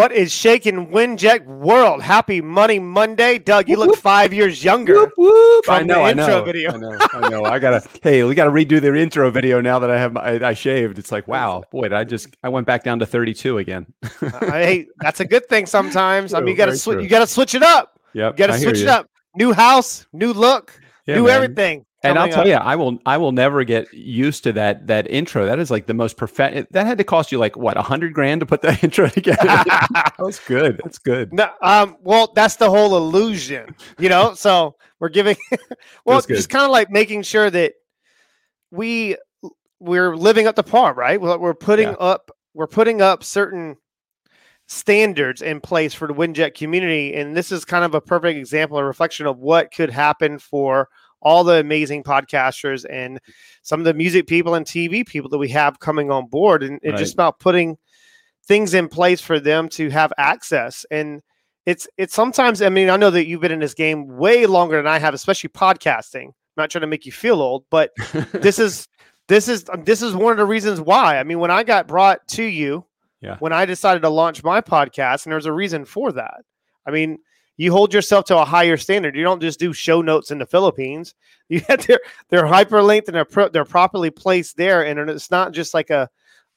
What is shaking, Winject World? Happy Money Monday. Doug, you look 5 years younger. Whoop, whoop. From the intro video. I know. We gotta redo the intro video now that I have I shaved. It's like, wow, boy, I went back down to 32 again. Hey, that's a good thing sometimes. True, I mean, you gotta switch it up. Yep, you gotta switch it up. New house, new look, new everything. And I'll tell you, I will never get used to that intro. That is like the most perfect. That had to cost you like what, $100,000 to put that intro together. That was good. That's good. No, well, that's the whole illusion, you know. So we're giving, well, just kind of like making sure that we're living up to par, right? We're putting up certain standards in place for the Winject community, and this is kind of a perfect example, a reflection of what could happen for all the amazing podcasters and some of the music people and TV people that we have coming on board. And it's just about putting things in place for them to have access. And it's sometimes, I mean, I know that you've been in this game way longer than I have, especially podcasting. I'm not trying to make you feel old, but this is one of the reasons why. I mean, when I got brought to you, when I decided to launch my podcast, and there's a reason for that. I mean, you hold yourself to a higher standard. You don't just do show notes in the Philippines. You have they're hyperlinked and they're properly placed there. And it's not just like a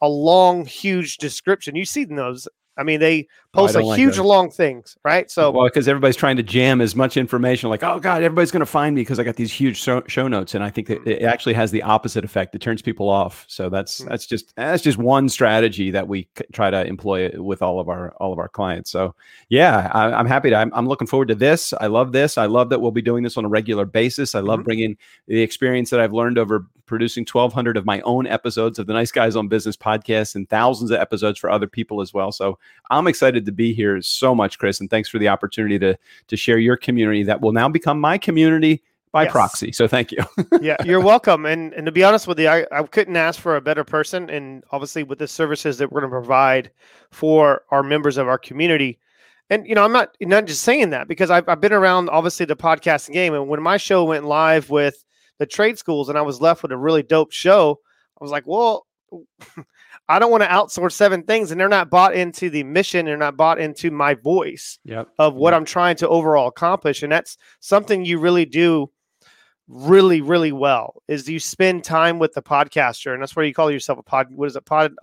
long, huge description. You see those. I mean, they post huge, long things, right? So, well, because everybody's trying to jam as much information, like, oh God, everybody's going to find me because I got these huge show notes, and I think that it actually has the opposite effect. It turns people off. So that's just one strategy that we try to employ with all of our clients. So yeah, I'm happy to. I'm looking forward to this. I love this. I love that we'll be doing this on a regular basis. I love bringing the experience that I've learned over producing 1,200 of my own episodes of the Nice Guys on Business podcast and thousands of episodes for other people as well. So I'm excited to be here so much, Chris, and thanks for the opportunity to share your community that will now become my community by proxy. So thank you. Yeah, you're welcome. And to be honest with you, I couldn't ask for a better person. And obviously with the services that we're going to provide for our members of our community. And, you know, I'm not just saying that because I've been around, obviously, the podcasting game. And when my show went live with the trade schools and I was left with a really dope show, I was like, well, I don't want to outsource seven things, and they're not bought into the mission. They're not bought into my voice of what I'm trying to overall accomplish. And that's something you really do really, really well, is you spend time with the podcaster. And that's where you call yourself a podologist?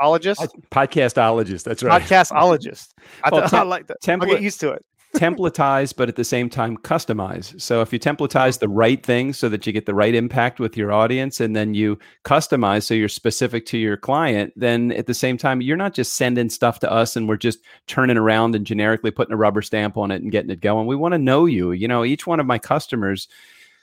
Podcastologist. That's right. Podcastologist. I like that. I'll get used to it. Templatize, but at the same time, customize. So if you templatize the right thing so that you get the right impact with your audience, and then you customize so you're specific to your client, then at the same time, you're not just sending stuff to us and we're just turning around and generically putting a rubber stamp on it and getting it going. We want to know you. You know, each one of my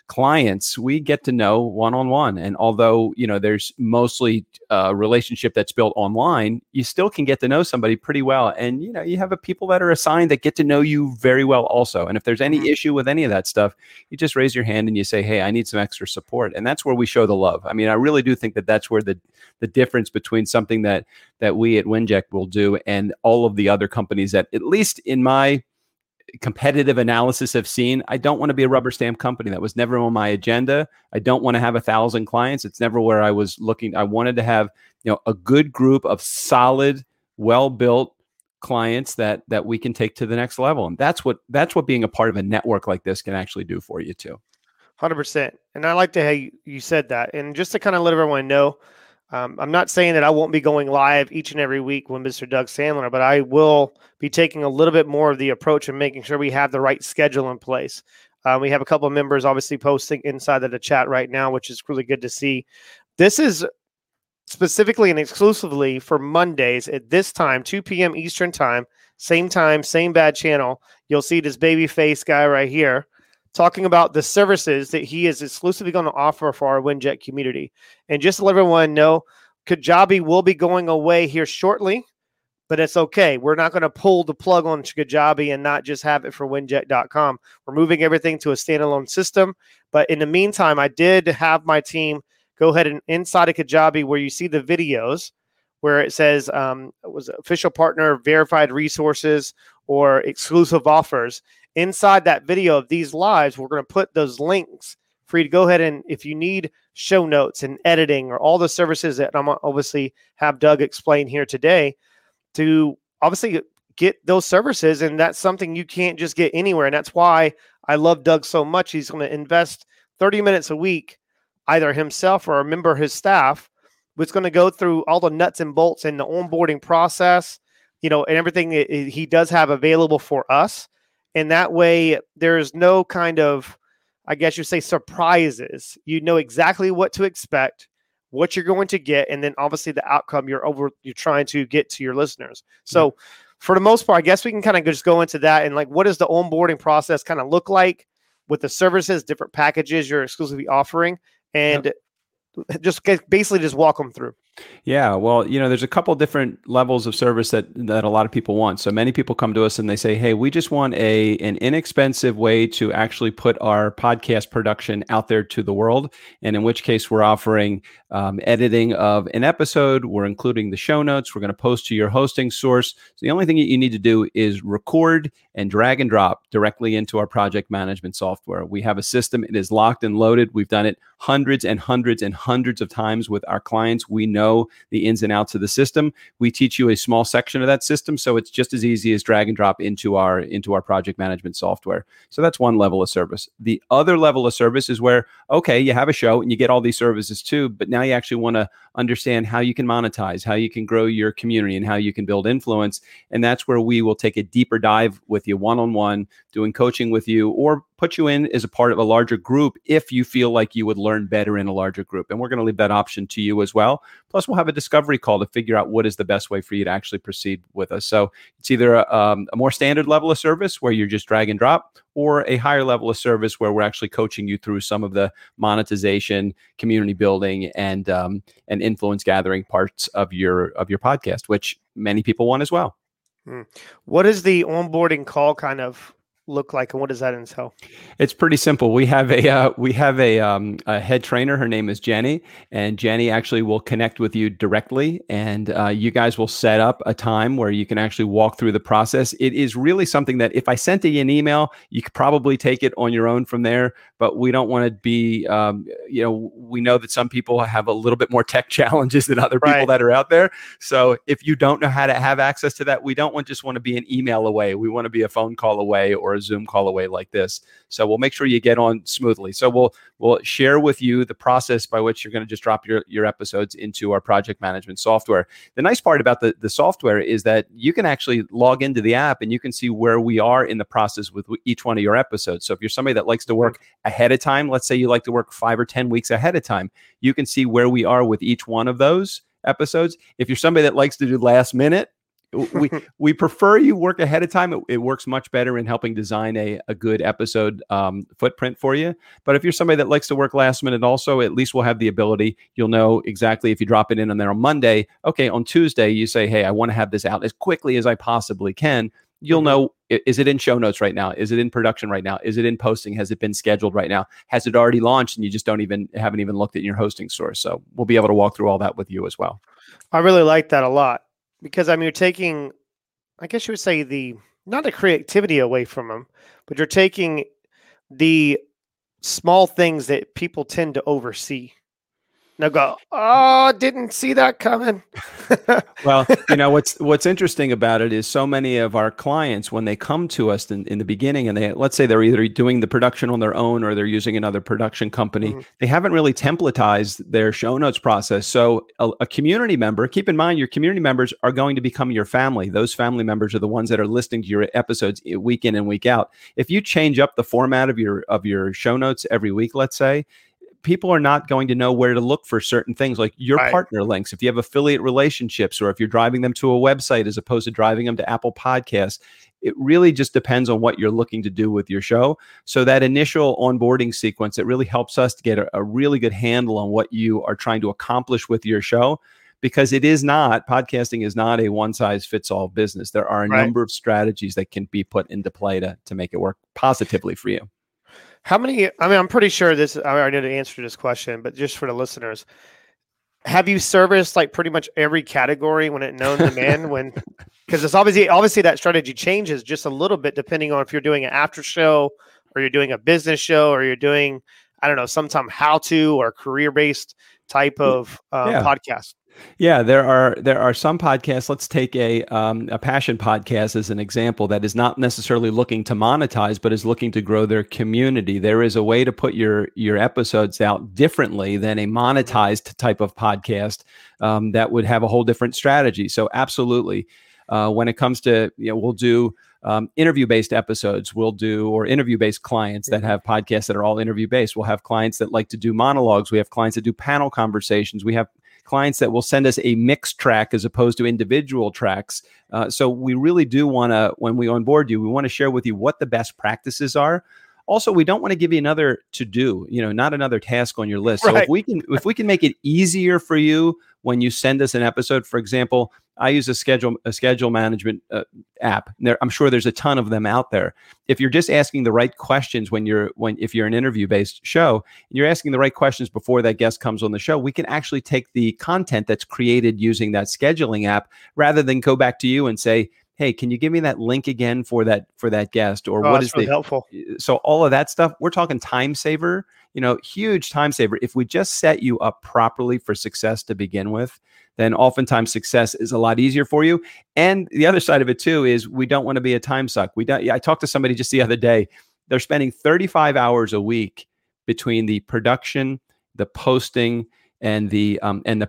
clients, we get to know one-on-one. And although, you know, there's mostly a relationship that's built online, you still can get to know somebody pretty well. And, you know, you have people that are assigned that get to know you very well also. And if there's any issue with any of that stuff, you just raise your hand and you say, hey, I need some extra support. And that's where we show the love. I mean, I really do think that that's where the difference between something that we at Winject will do and all of the other companies that, at least in my competitive analysis, I've seen. I don't want to be a rubber stamp company. That was never on my agenda. I don't want to have 1,000 clients. It's never where I was looking. I wanted to have, you know, a good group of solid, well-built clients that we can take to the next level. And that's what being a part of a network like this can actually do for you too. 100%. And I like how you said that. And just to kind of let everyone know, I'm not saying that I won't be going live each and every week with Mr. Doug Sandler, but I will be taking a little bit more of the approach and making sure we have the right schedule in place. We have a couple of members obviously posting inside of the chat right now, which is really good to see. This is specifically and exclusively for Mondays at this time, 2 p.m. Eastern time, same bad channel. You'll see this baby face guy right here, talking about the services that he is exclusively going to offer for our Winject community. And just to let everyone know, Kajabi will be going away here shortly, but it's okay. We're not going to pull the plug on Kajabi and not just have it for Winject.com. We're moving everything to a standalone system. But in the meantime, I did have my team go ahead and inside of Kajabi, where you see the videos, where it says it was official partner, verified resources, or exclusive offers. Inside that video of these lives, we're going to put those links for you to go ahead and, if you need show notes and editing or all the services that I'm obviously have Doug explain here today, to obviously get those services. And that's something you can't just get anywhere. And that's why I love Doug so much. He's going to invest 30 minutes a week, either himself or a member of his staff, who's going to go through all the nuts and bolts and the onboarding process, you know, and everything that he does have available for us. And that way there is no kind of, I guess you say, surprises. You know exactly what to expect, what you're going to get, and then obviously the outcome you're trying to get to your listeners. So for the most part, I guess we can kind of just go into that and like, what does the onboarding process kind of look like with the services, different packages you're exclusively offering, and just basically just walk them through. Yeah. Well, you know, there's a couple different levels of service that a lot of people want. So many people come to us and they say, hey, we just want an inexpensive way to actually put our podcast production out there to the world. And in which case we're offering editing of an episode. We're including the show notes. We're going to post to your hosting source. So the only thing that you need to do is record and drag and drop directly into our project management software. We have a system. It is locked and loaded. We've done it hundreds and hundreds and hundreds of times with our clients. We know the ins and outs of the system. We teach you a small section of that system, so it's just as easy as drag and drop into our project management software. So that's one level of service. The other level of service is where, okay, you have a show and you get all these services too, but now you actually want to understand how you can monetize, how you can grow your community, and how you can build influence. And that's where we will take a deeper dive with you one-on-one, doing coaching with you, or put you in as a part of a larger group if you feel like you would learn better in a larger group. And we're going to leave that option to you as well. Plus, we'll have a discovery call to figure out what is the best way for you to actually proceed with us. So it's either a more standard level of service where you're just drag and drop, or a higher level of service where we're actually coaching you through some of the monetization, community building, and influence gathering parts of your podcast, which many people want as well. What is the onboarding call kind of look like, and what does that entail? It's pretty simple. We have a head trainer. Her name is Jenny, and Jenny actually will connect with you directly, and you guys will set up a time where you can actually walk through the process. It is really something that if I sent you an email, you could probably take it on your own from there. But we don't want to be, we know that some people have a little bit more tech challenges than other people that are out there. So if you don't know how to have access to that, we don't just want to be an email away. We want to be a phone call away or a Zoom call away like this. So we'll make sure you get on smoothly. So we'll share with you the process by which you're going to just drop your episodes into our project management software. The nice part about the software is that you can actually log into the app and you can see where we are in the process with each one of your episodes. So if you're somebody that likes to work ahead of time, let's say you like to work 5 or 10 weeks ahead of time, you can see where we are with each one of those episodes. If you're somebody that likes to do last minute, we prefer you work ahead of time. It works much better in helping design a good episode footprint for you. But if you're somebody that likes to work last minute also, at least we'll have the ability. You'll know exactly if you drop it in on there on Monday. Okay, on Tuesday, you say, hey, I want to have this out as quickly as I possibly can. You'll know, is it in show notes right now? Is it in production right now? Is it in posting? Has it been scheduled right now? Has it already launched and you just haven't even looked at your hosting source? So we'll be able to walk through all that with you as well. I really like that a lot. Because, I mean, you're taking, I guess you would say, not the creativity away from them, but you're taking the small things that people tend to oversee. Now go, oh, didn't see that coming. Well, you know, what's interesting about it is so many of our clients, when they come to us in the beginning, and let's say they're either doing the production on their own or they're using another production company, they haven't really templatized their show notes process. So a community member, keep in mind, your community members are going to become your family. Those family members are the ones that are listening to your episodes week in and week out. If you change up the format of your show notes every week, let's say, people are not going to know where to look for certain things, like your partner links. If you have affiliate relationships, or if you're driving them to a website as opposed to driving them to Apple Podcasts, it really just depends on what you're looking to do with your show. So that initial onboarding sequence, it really helps us to get a really good handle on what you are trying to accomplish with your show. Because podcasting is not a one-size-fits-all business. There are a number of strategies that can be put into play to make it work positively for you. How many, I mean, I'm pretty sure this, I already know the answer to this question, but just for the listeners, have you serviced like pretty much every category when it known demand? Because it's obviously that strategy changes just a little bit depending on if you're doing an after show or you're doing a business show or you're doing, I don't know, sometime how to or career-based type of podcast. Yeah, there are some podcasts. Let's take a passion podcast as an example that is not necessarily looking to monetize, but is looking to grow their community. There is a way to put your episodes out differently than a monetized type of podcast that would have a whole different strategy. So absolutely, when it comes to, we'll do interview-based episodes, or interview-based clients that have podcasts that are all interview-based. We'll have clients that like to do monologues. We have clients that do panel conversations. We have clients that will send us a mixed track as opposed to individual tracks. So we really do want to, when we onboard you, we want to share with you what the best practices are. Also, we don't want to give you another to-do, not another task on your list. Right. So if we can make it easier for you when you send us an episode, for example, I use a schedule management app. I'm sure there's a ton of them out there. If you're just asking the right questions if you're an interview-based show, and you're asking the right questions before that guest comes on the show, we can actually take the content that's created using that scheduling app rather than go back to you and say, hey, can you give me that link again for that guest? Or what is the helpful? So all of that stuff, we're talking time saver, huge time saver. If we just set you up properly for success to begin with, then oftentimes success is a lot easier for you. And the other side of it too is we don't want to be a time suck. I talked to somebody just the other day. They're spending 35 hours a week between the production, the posting, and the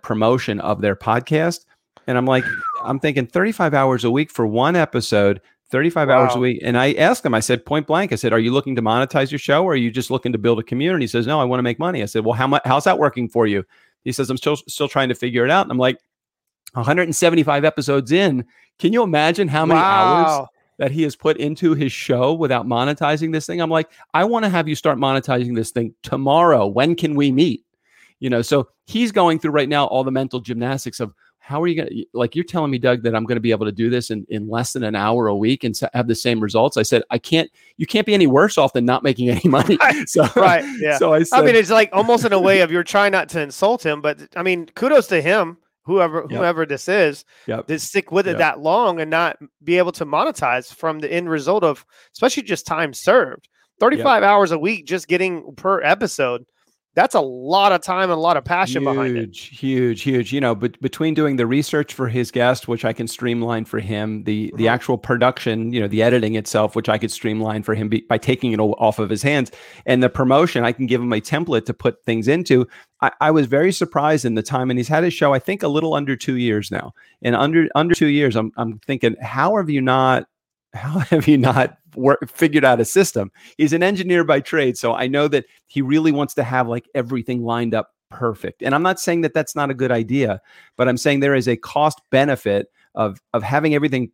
promotion of their podcast. And I'm thinking 35 hours a week for one episode, 35 hours a week. And I asked him, I said, point blank, I said, are you looking to monetize your show? Or are you just looking to build a community? He says, no, I want to make money. I said, well, how's that working for you? He says, I'm still trying to figure it out. And I'm like, 175 episodes in. Can you imagine how many hours that he has put into his show without monetizing this thing? I'm like, I want to have you start monetizing this thing tomorrow. When can we meet? So he's going through right now all the mental gymnastics of, how are you going to, you're telling me, Doug, that I'm going to be able to do this in less than an hour a week and have the same results? I said, you can't be any worse off than not making any money. Right. Yeah. So I said, it's almost in a way of you're trying not to insult him, but kudos to him, whoever this is, to stick with it that long and not be able to monetize from the end result of, especially just time served, 35 hours a week, just getting per episode. That's a lot of time and a lot of passion behind it. Huge. But between doing the research for his guest, which I can streamline for him, the actual production, the editing itself, which I could streamline for him by taking it off of his hands, and the promotion, I can give him a template to put things into. I was very surprised in the time, and he's had his show, I think, a little under 2 years now. And under 2 years, I'm thinking, how have you not figured out a system? He's an engineer by trade, so I know that he really wants to have everything lined up perfect. And I'm not saying that that's not a good idea, but I'm saying there is a cost benefit of having everything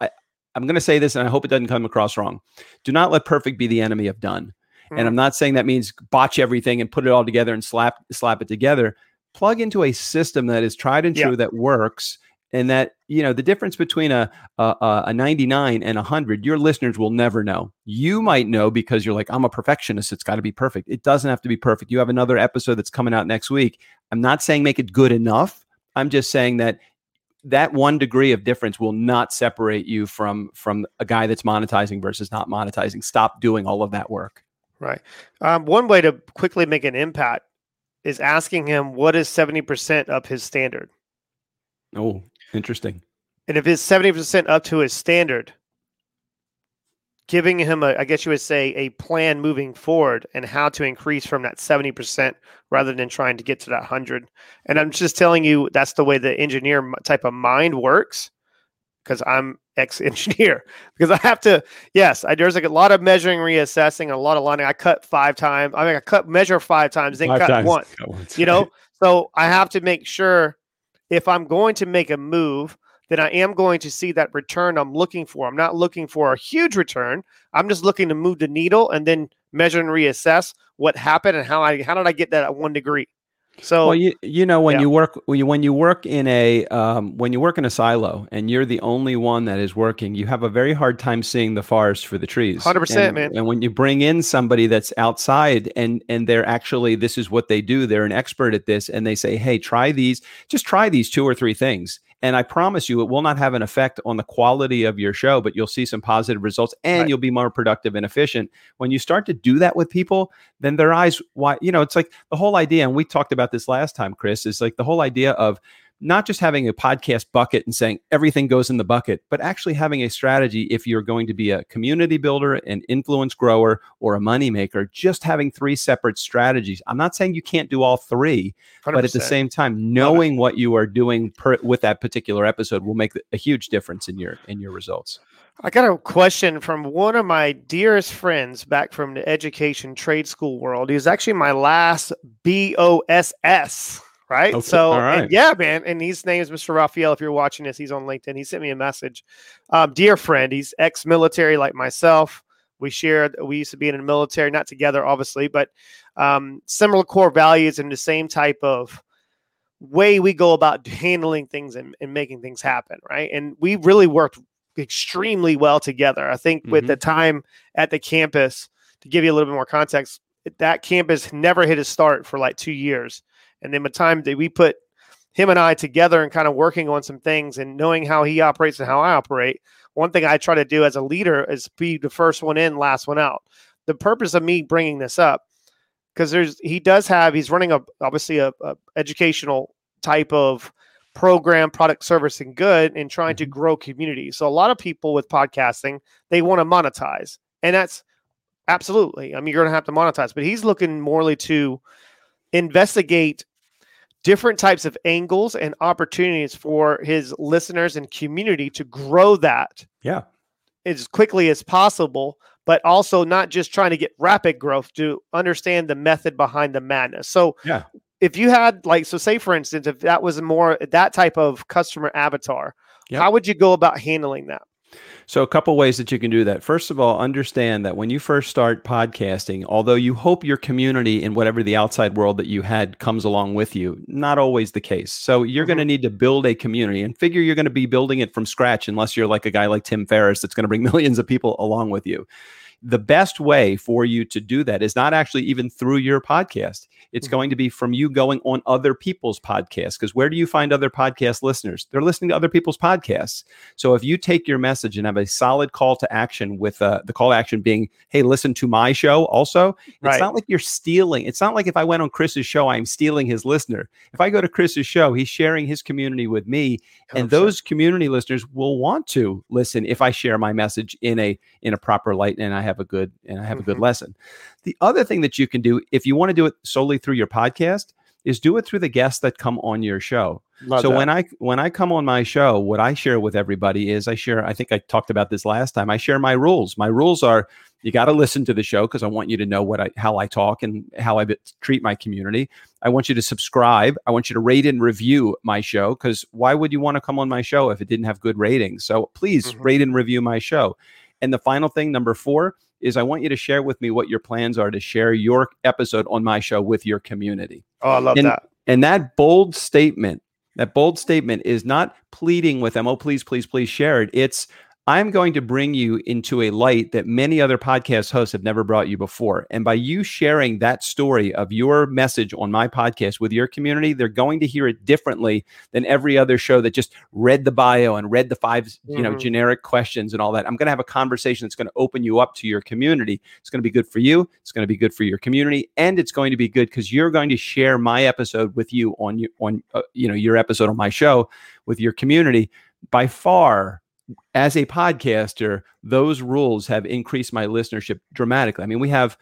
I'm going to say this, and I hope it doesn't come across wrong. Do not let perfect be the enemy of done. Mm-hmm. And I'm not saying that means botch everything and put it all together and slap it together. Plug into a system that is tried and true, that works. And that, the difference between a 99 and 100, your listeners will never know. You might know because you're I'm a perfectionist. It's got to be perfect. It doesn't have to be perfect. You have another episode that's coming out next week. I'm not saying make it good enough. I'm just saying that one degree of difference will not separate you from a guy that's monetizing versus not monetizing. Stop doing all of that work. Right. One way to quickly make an impact is asking him what is 70% of his standard. Oh, interesting. And if it's 70% up to his standard, giving him a plan moving forward and how to increase from that 70% rather than trying to get to that 100. And I'm just telling you, that's the way the engineer type of mind works, because I'm ex-engineer, because I have to, there's a lot of measuring, reassessing, a lot of lining. I cut 5 times. Measure 5 times, then cut once, so I have to make sure if I'm going to make a move, then I am going to see that return I'm looking for. I'm not looking for a huge return. I'm just looking to move the needle and then measure and reassess what happened and how did I get that at 1 degree. So when you work in a silo and you're the only one that is working, you have a very hard time seeing the forest for the trees. 100%, man. And when you bring in somebody that's outside and they're actually, this is what they do, they're an expert at this, and they say, hey, try these 2 or 3 things. And I promise you, it will not have an effect on the quality of your show, but you'll see some positive results and you'll be more productive and efficient. When you start to do that with people, then their eyes, why, it's the whole idea. And we talked about this last time, Chris, is the whole idea of not just having a podcast bucket and saying everything goes in the bucket, but actually having a strategy. If you're going to be a community builder, an influence grower, or a moneymaker, just having three separate strategies. I'm not saying you can't do all three, 100%. But at the same time, knowing what you are doing with that particular episode will make a huge difference in your results. I got a question from one of my dearest friends back from the education trade school world. He was actually my last BOSS, right? Okay. So, right. And yeah, man. And his name is Mr. Rafael. If you're watching this, he's on LinkedIn. He sent me a message. Dear friend, he's ex-military like myself. We used to be in the military, not together, obviously, but similar core values and the same type of way we go about handling things and making things happen, right? And we really worked extremely well together. I think with the time at the campus, to give you a little bit more context, that campus never hit a start for like 2 years. And then the time that we put him and I together and kind of working on some things and knowing how he operates and how I operate, one thing I try to do as a leader is be the first one in, last one out. The purpose of me bringing this up, because he's running obviously a educational type of program, product, service, and good, and trying to grow community. So a lot of people with podcasting, they want to monetize. And that's absolutely, I mean, you're going to have to monetize, but he's looking morely to investigate different types of angles and opportunities for his listeners and community to grow that as quickly as possible, but also not just trying to get rapid growth, to understand the method behind the madness. So if you had say, for instance, if that was more that type of customer avatar, how would you go about handling that? So a couple ways that you can do that. First of all, understand that when you first start podcasting, although you hope your community and whatever the outside world that you had comes along with you, not always the case. So you're going to need to build a community, and figure you're going to be building it from scratch unless you're like a guy like Tim Ferriss that's going to bring millions of people along with you. The best way for you to do that is not actually even through your podcast. It's going to be from you going on other people's podcasts, because where do you find other podcast listeners? They're listening to other people's podcasts. So if you take your message and have a solid call to action with the call to action being, hey, listen to my show also. Right. It's not like you're stealing. It's not like if I went on Chris's show, I'm stealing his listener. If I go to Chris's show, he's sharing his community with me. And those community listeners will want to listen if I share my message in a proper light and I have a good lesson. The other thing that you can do, if you want to do it solely through your podcast, is do it through the guests that come on your show. Love so that. When I come on my show, what I share with everybody is I think I talked about this last time. I share my rules. My rules are, you got to listen to the show because I want you to know how I talk and how I treat my community. I want you to subscribe. I want you to rate and review my show, because why would you want to come on my show if it didn't have good ratings? So please rate and review my show. And the final thing, number 4, is I want you to share with me what your plans are to share your episode on my show with your community. Oh, I love that. And that bold statement is not pleading with them, oh, please, please, please share it. It's, I'm going to bring you into a light that many other podcast hosts have never brought you before. And by you sharing that story of your message on my podcast with your community, they're going to hear it differently than every other show that just read the bio and read the 5, generic questions and all that. I'm going to have a conversation that's going to open you up to your community. It's going to be good for you. It's going to be good for your community, and it's going to be good because you're going to share my episode with you on your episode on my show with your community. By far, as a podcaster, those rules have increased my listenership dramatically. I mean, we have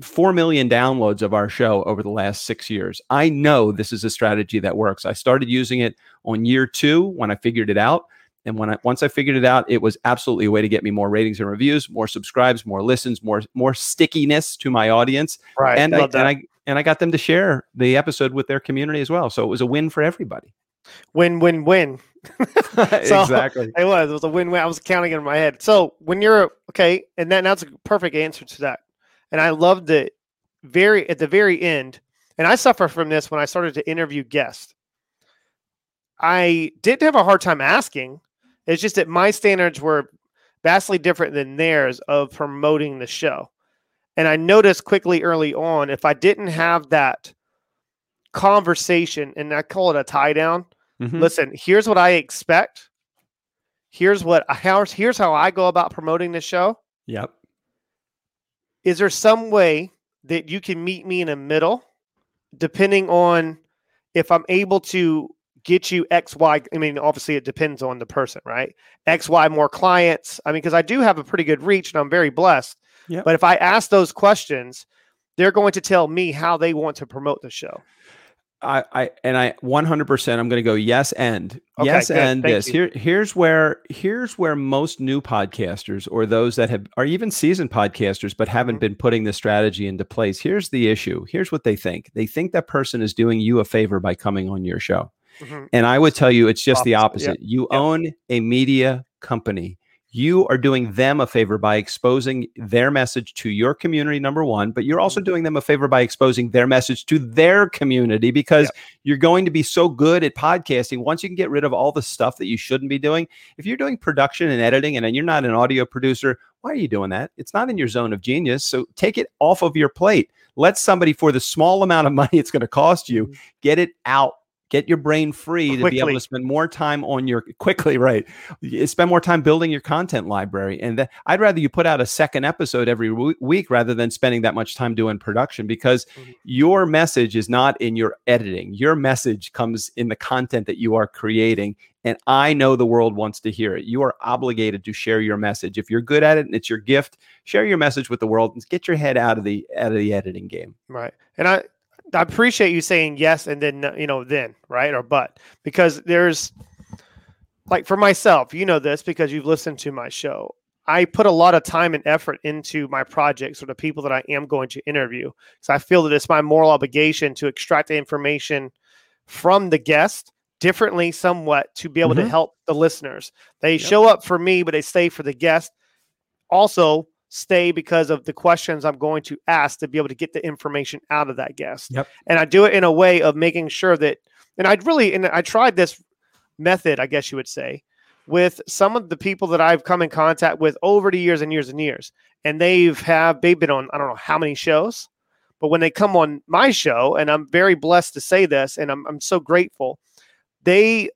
4 million downloads of our show over the last 6 years. I know this is a strategy that works. I started using it on year 2 when I figured it out. And once I figured it out, it was absolutely a way to get me more ratings and reviews, more subscribes, more listens, more stickiness to my audience. Right. And I got them to share the episode with their community as well. So it was a win for everybody. Win, win, win. So exactly. It was a win-win. I was counting it in my head. So when you're okay, and that's a perfect answer to that. And I loved it at the very end. And I suffer from this when I started to interview guests. I didn't have a hard time asking. It's just that my standards were vastly different than theirs of promoting the show. And I noticed quickly early on, if I didn't have that conversation, and I call it a tie down. Listen, here's what I expect. Here's how I go about promoting the show. Yep. Is there some way that you can meet me in the middle, depending on if I'm able to get you X, Y. I mean, obviously it depends on the person, right? X, Y, more clients. I mean, because I do have a pretty good reach and I'm very blessed. Yep. But if I ask those questions, they're going to tell me how they want to promote the show. I 100%, I'm going to go yes. And okay, yes. Good. And this here's where most new podcasters or those that have, or even seasoned podcasters, but haven't been putting this strategy into place. Here's the issue. Here's what they think. They think that person is doing you a favor by coming on your show. Mm-hmm. And I would tell you, it's just the opposite. Yeah. You own a media company. You are doing them a favor by exposing their message to your community, number one, but you're also doing them a favor by exposing their message to their community, because you're going to be so good at podcasting. Once you can get rid of all the stuff that you shouldn't be doing, if you're doing production and editing and then you're not an audio producer, why are you doing that? It's not in your zone of genius. So take it off of your plate. Let somebody, for the small amount of money it's going to cost you, get it out. Get your brain free quickly to be able to spend more time on your quickly, right? Spend more time building your content library. And I'd rather you put out a second episode every week rather than spending that much time doing production, because your message is not in your editing. Your message comes in the content that you are creating. And I know the world wants to hear it. You are obligated to share your message. If you're good at it and it's your gift, share your message with the world and get your head out of the editing game. Right. And I appreciate you saying yes. And then, right. Or, but because there's, like, for myself, you know, this, because you've listened to my show, I put a lot of time and effort into my projects or the people that I am going to interview. So I feel that it's my moral obligation to extract the information from the guest differently, somewhat, to be able to help the listeners. They show up for me, but they stay for the guest. Also, stay because of the questions I'm going to ask to be able to get the information out of that guest. Yep. And I do it in a way of making sure that, and I tried this method, I guess you would say, with some of the people that I've come in contact with over the years and years and years. And they've been on, I don't know how many shows, but when they come on my show, and I'm very blessed to say this, and I'm so grateful, they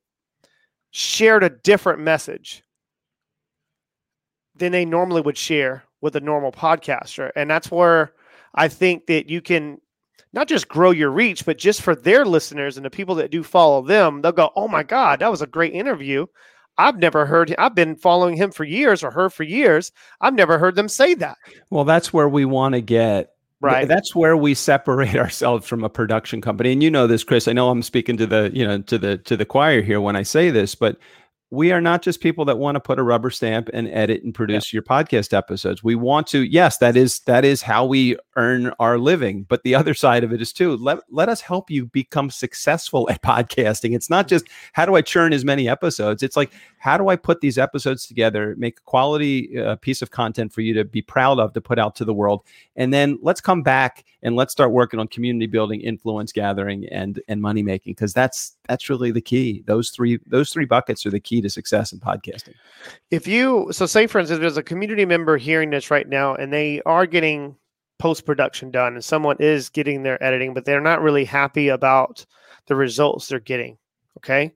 shared a different message than they normally would share with a normal podcaster. And that's where I think that you can not just grow your reach, but just for their listeners and the people that do follow them, they'll go, oh my God, that was a great interview. I've never heard him. I've been following him for years or her for years. I've never heard them say that. Well, that's where we want to get. Right. That's where we separate ourselves from a production company. And you know this, Chris, I know I'm speaking to the, to the choir here when I say this, but we are not just people that want to put a rubber stamp and edit and produce your podcast episodes. We want to, yes, that is how we earn our living. But the other side of it is too, let us help you become successful at podcasting. It's not just, how do I churn as many episodes? It's like, how do I put these episodes together, make a quality piece of content for you to be proud of, to put out to the world. And then let's come back and let's start working on community building, influence gathering, and money making. Cause that's really the key. Those three buckets are the key to success in podcasting. If you, so say for instance, there's a community member hearing this right now and they are getting post-production done and someone is getting their editing, but they're not really happy about the results they're getting. Okay.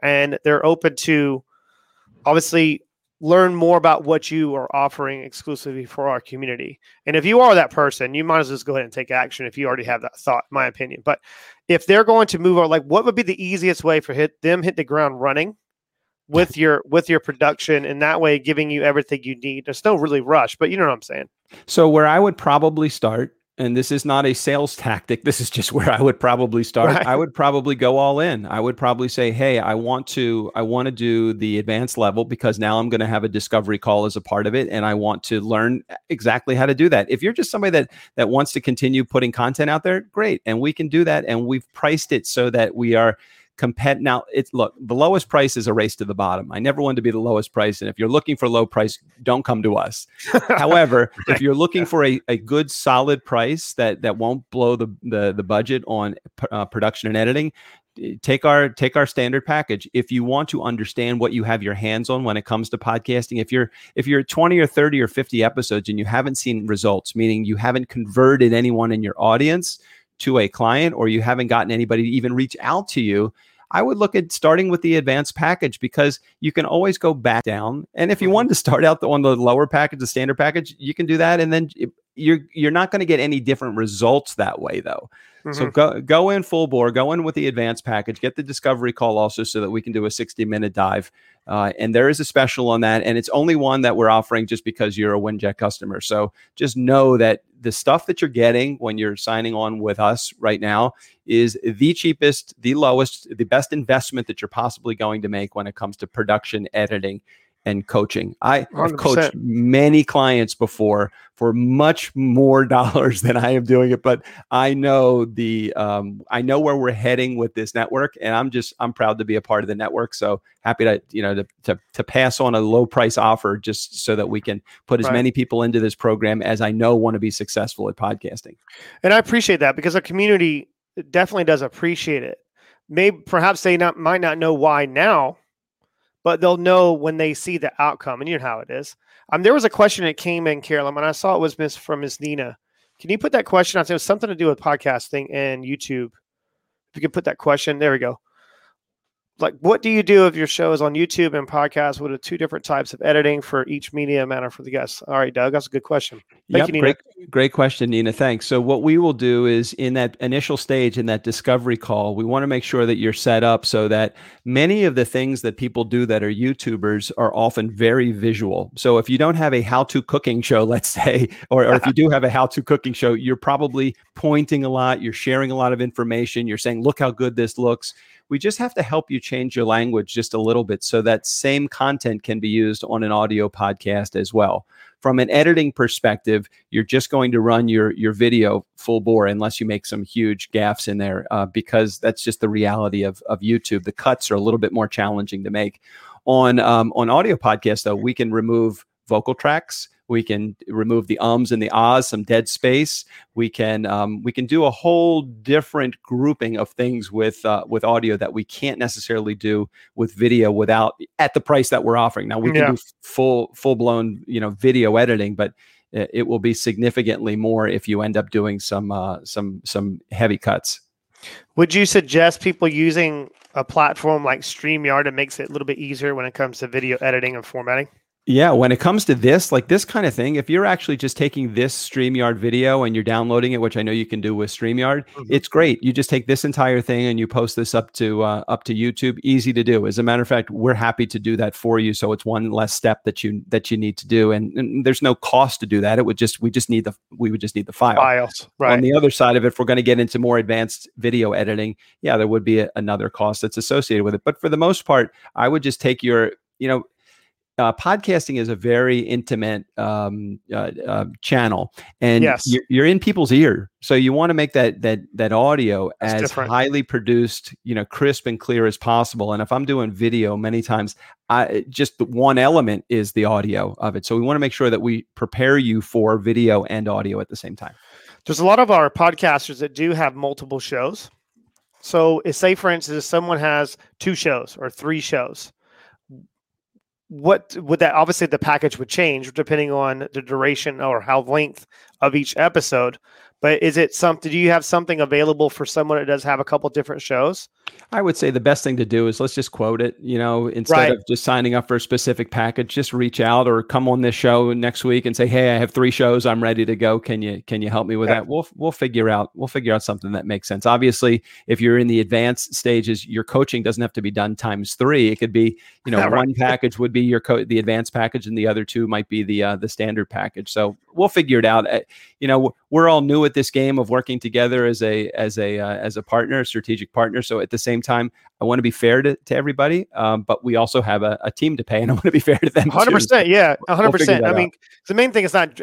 And they're open to obviously learn more about what you are offering exclusively for our community. And if you are that person, you might as well just go ahead and take action if you already have that thought, in my opinion. But if they're going to move on, like, what would be the easiest way for them hit the ground running with your production, and that way giving you everything you need? There's no really rush, but you know what I'm saying? So where I would probably start, and this is not a sales tactic, this is just where I would probably start. Right. I would probably go all in. I would probably say, hey, I want to do the advanced level, because now I'm going to have a discovery call as a part of it. And I want to learn exactly how to do that. If you're just somebody that wants to continue putting content out there, great. And we can do that. And we've priced it so that we are competitive. Now, the lowest price is a race to the bottom. I never want to be the lowest price. And if you're looking for low price, don't come to us. However, right. If you're looking for a good solid price that won't blow the budget on production and editing, take our standard package. If you want to understand what you have your hands on when it comes to podcasting, if you're 20 or 30 or 50 episodes and you haven't seen results, meaning you haven't converted anyone in your audience to a client, or you haven't gotten anybody to even reach out to you, I would look at starting with the advanced package, because you can always go back down. And if you wanted to start out on the lower package, the standard package, you can do that. And then you're not going to get any different results that way, though. Mm-hmm. So go in full bore, go in with the advanced package, get the discovery call also so that we can do a 60-minute dive. And there is a special on that. And it's only one that we're offering just because you're a Winject customer. So just know that the stuff that you're getting when you're signing on with us right now is the cheapest, the lowest, the best investment that you're possibly going to make when it comes to production, editing, and coaching. I've coached many clients before for much more dollars than I am doing it, but I know the I know where we're heading with this network, and I'm proud to be a part of the network. So happy to to pass on a low price offer just so that we can put as many people into this program as I know want to be successful at podcasting. And I appreciate that because the community definitely does appreciate it. Maybe perhaps they might not know why now, but they'll know when they see the outcome, and you know how it is. There was a question that came in, Carolyn, and I saw it was from Miss Nina. Can you put that question out? It was something to do with podcasting and YouTube. If you can put that question, there we go. Like, what do you do if your show is on YouTube and podcast with two different types of editing for each media matter for the guests? All right, Doug, that's a good question. Thank you, Nina. Great question, Nina. Thanks. So what we will do is in that initial stage, in that discovery call, we want to make sure that you're set up so that many of the things that people do that are YouTubers are often very visual. So if you don't have a how-to cooking show, let's say, or if you do have a how-to cooking show, you're probably pointing a lot, you're sharing a lot of information, you're saying, look how good this looks. We just have to help you change your language just a little bit so that same content can be used on an audio podcast as well. From an editing perspective, you're just going to run your video full bore unless you make some huge gaffes in there because that's just the reality of YouTube. The cuts are a little bit more challenging to make. On audio podcasts, though, we can remove vocal tracks. We can remove the ums and the ahs, some dead space. We can do a whole different grouping of things with audio that we can't necessarily do with video without at the price that we're offering. Now we can do full blown video editing, but it will be significantly more if you end up doing some heavy cuts. Would you suggest people using a platform like StreamYard that makes it a little bit easier when it comes to video editing and formatting? Yeah, when it comes to this, like this kind of thing, if you're actually just taking this StreamYard video and you're downloading it, which I know you can do with StreamYard, it's great. You just take this entire thing and you post this up to YouTube. Easy to do. As a matter of fact, we're happy to do that for you. So it's one less step that you need to do, and there's no cost to do that. It would just we would just need the files. Right. On the other side of it, if we're going to get into more advanced video editing, yeah, there would be another cost that's associated with it. But for the most part, I would just take your podcasting is a very intimate channel, and you're in people's ear. So you want to make that audio highly produced, crisp and clear as possible. And if I'm doing video, many times just the one element is the audio of it. So we want to make sure that we prepare you for video and audio at the same time. There's a lot of our podcasters that do have multiple shows. So say, for instance, if someone has two shows or three shows, what would that, obviously the package would change depending on the duration or how length of each episode, but do you have something available for someone that does have a couple different shows? I would say the best thing to do is let's just quote it, instead of just signing up for a specific package, just reach out or come on this show next week and say, hey, I have three shows. I'm ready to go. Can you help me with that? We'll figure out something that makes sense. Obviously, if you're in the advanced stages, your coaching doesn't have to be done times three. It could be, one package would be your the advanced package and the other two might be the standard package. So we'll figure it out. We're all new at this game of working together as a partner, strategic partner. So at the same time, I want to be fair to everybody, but we also have a team to pay, and I want to be fair to them. 100%, yeah, 100%. I mean, the main thing is not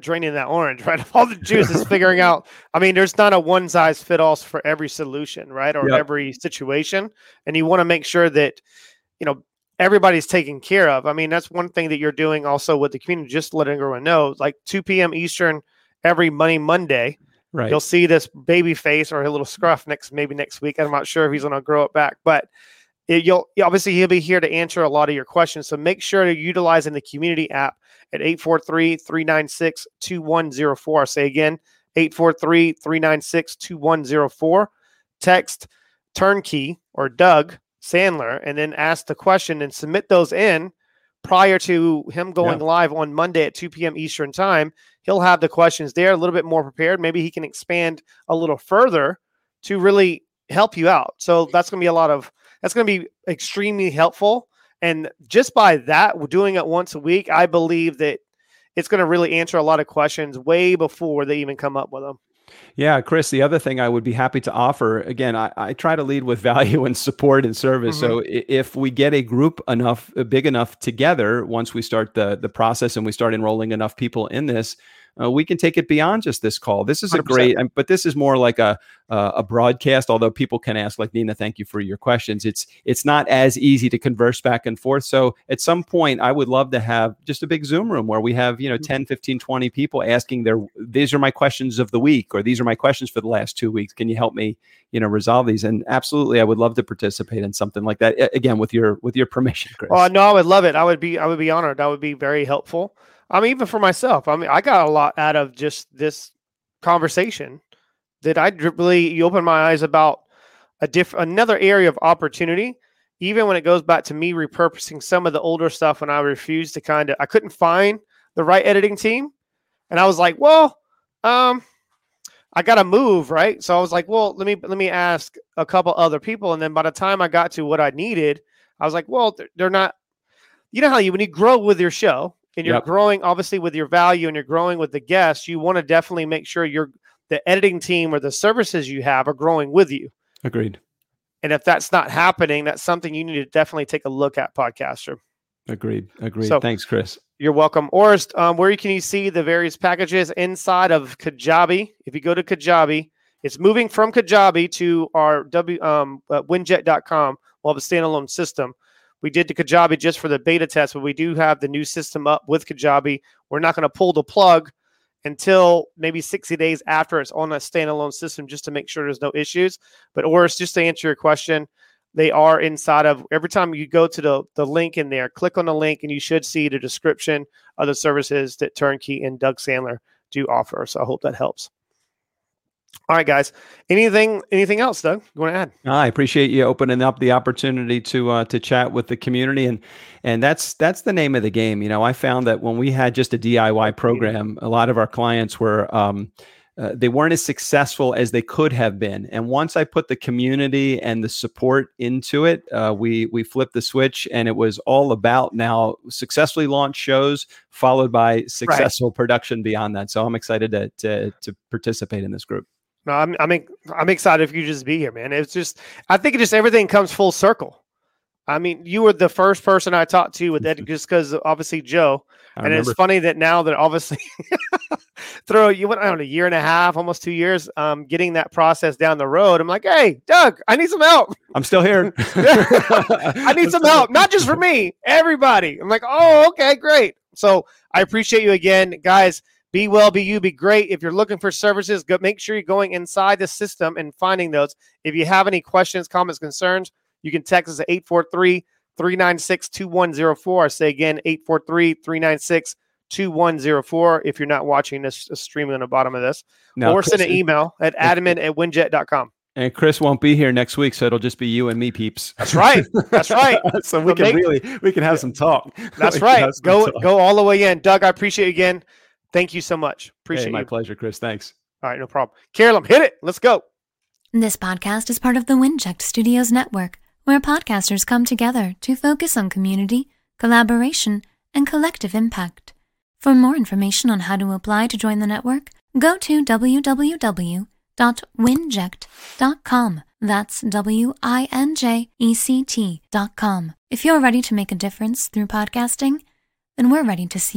draining that orange, right? All the juice is figuring out. I mean, there's not a one size fit all for every solution, right, or every situation, and you want to make sure that everybody's taken care of. I mean, that's one thing that you're doing also with the community, just letting everyone know, like 2 p.m. Eastern every Monday. Right. You'll see this baby face or a little scruff maybe next week. I'm not sure if he's going to grow it back, but he'll be here to answer a lot of your questions. So make sure to utilize in the community app at 843-396-2104. I say again, 843-396-2104. Text Turnkey or Doug Sandler and then ask the question and submit those in prior to him going live on Monday at 2 p.m. Eastern time. He'll have the questions there a little bit more prepared. Maybe he can expand a little further to really help you out. So that's going to be extremely helpful. And just by that, doing it once a week, I believe that it's going to really answer a lot of questions way before they even come up with them. Yeah, Chris, the other thing I would be happy to offer, again, I try to lead with value and support and service. Mm-hmm. So if we get a group big enough together, once we start the process and we start enrolling enough people in this, we can take it beyond just this call. This is 100%. But this is more like a broadcast, although people can ask, like, Nina, thank you for your questions. It's not as easy to converse back and forth. So at some point, I would love to have just a big Zoom room where we have, 10, 15, 20 people asking these are my questions of the week, or these are my questions for the last 2 weeks. Can you help me, resolve these? And absolutely, I would love to participate in something like that. Again, with your permission, Chris. Oh, no, I would love it. I would be honored. That would be very helpful. Even for myself, I got a lot out of just this conversation that you opened my eyes about another area of opportunity, even when it goes back to me repurposing some of the older stuff when I refused to I couldn't find the right editing team. And I was like, well, I got to move, right? So I was like, well, let me ask a couple other people. And then by the time I got to what I needed, I was like, well, they're not, when you grow with your show, and you're growing, obviously, with your value, and you're growing with the guests, you want to definitely make sure the editing team or the services you have are growing with you. Agreed. And if that's not happening, that's something you need to definitely take a look at, podcaster. Agreed. So, thanks, Chris. You're welcome. Orist, where can you see the various packages inside of Kajabi? If you go to Kajabi, it's moving from Kajabi to our winjet.com. We'll have a standalone system. We did the Kajabi just for the beta test, but we do have the new system up with Kajabi. We're not going to pull the plug until maybe 60 days after it's on a standalone system, just to make sure there's no issues. But Oris, just to answer your question, they are inside of, every time you go to the link in there, click on the link and you should see the description of the services that Turnkey and Doug Sandler do offer. So I hope that helps. All right, guys. Anything else, Doug, you want to add? I appreciate you opening up the opportunity to chat with the community, and that's the name of the game. I found that when we had just a DIY program, a lot of our clients were they weren't as successful as they could have been. And once I put the community and the support into it, we flipped the switch, and it was all about now successfully launched shows followed by successful production beyond that. So I'm excited to participate in this group. No, I'm excited for you to just be here, man. It's just, I think everything comes full circle. You were the first person I talked to with that, just because obviously Joe. And it's funny that now that obviously through a year and a half, almost 2 years, getting that process down the road, I'm like, hey, Doug, I need some help. I'm still here. I need some help. Not just for me, everybody. I'm like, oh, okay, great. So I appreciate you again, guys. Be well, be you, be great. If you're looking for services, make sure you're going inside the system and finding those. If you have any questions, comments, concerns, you can text us at 843-396-2104. I say again, 843-396-2104 if you're not watching this streaming on the bottom of this. No, or send an email at admin@winjet.com. And Chris won't be here next week, so it'll just be you and me, peeps. That's right. So we can have some talk. That's right. Go all the way in. Doug, I appreciate you again. Thank you so much. Appreciate it. My pleasure, Chris. Thanks. All right, no problem. Carolyn, hit it. Let's go. This podcast is part of the Winject Studios Network, where podcasters come together to focus on community, collaboration, and collective impact. For more information on how to apply to join the network, go to www.winject.com. That's WINJECT.com. If you're ready to make a difference through podcasting, then we're ready to see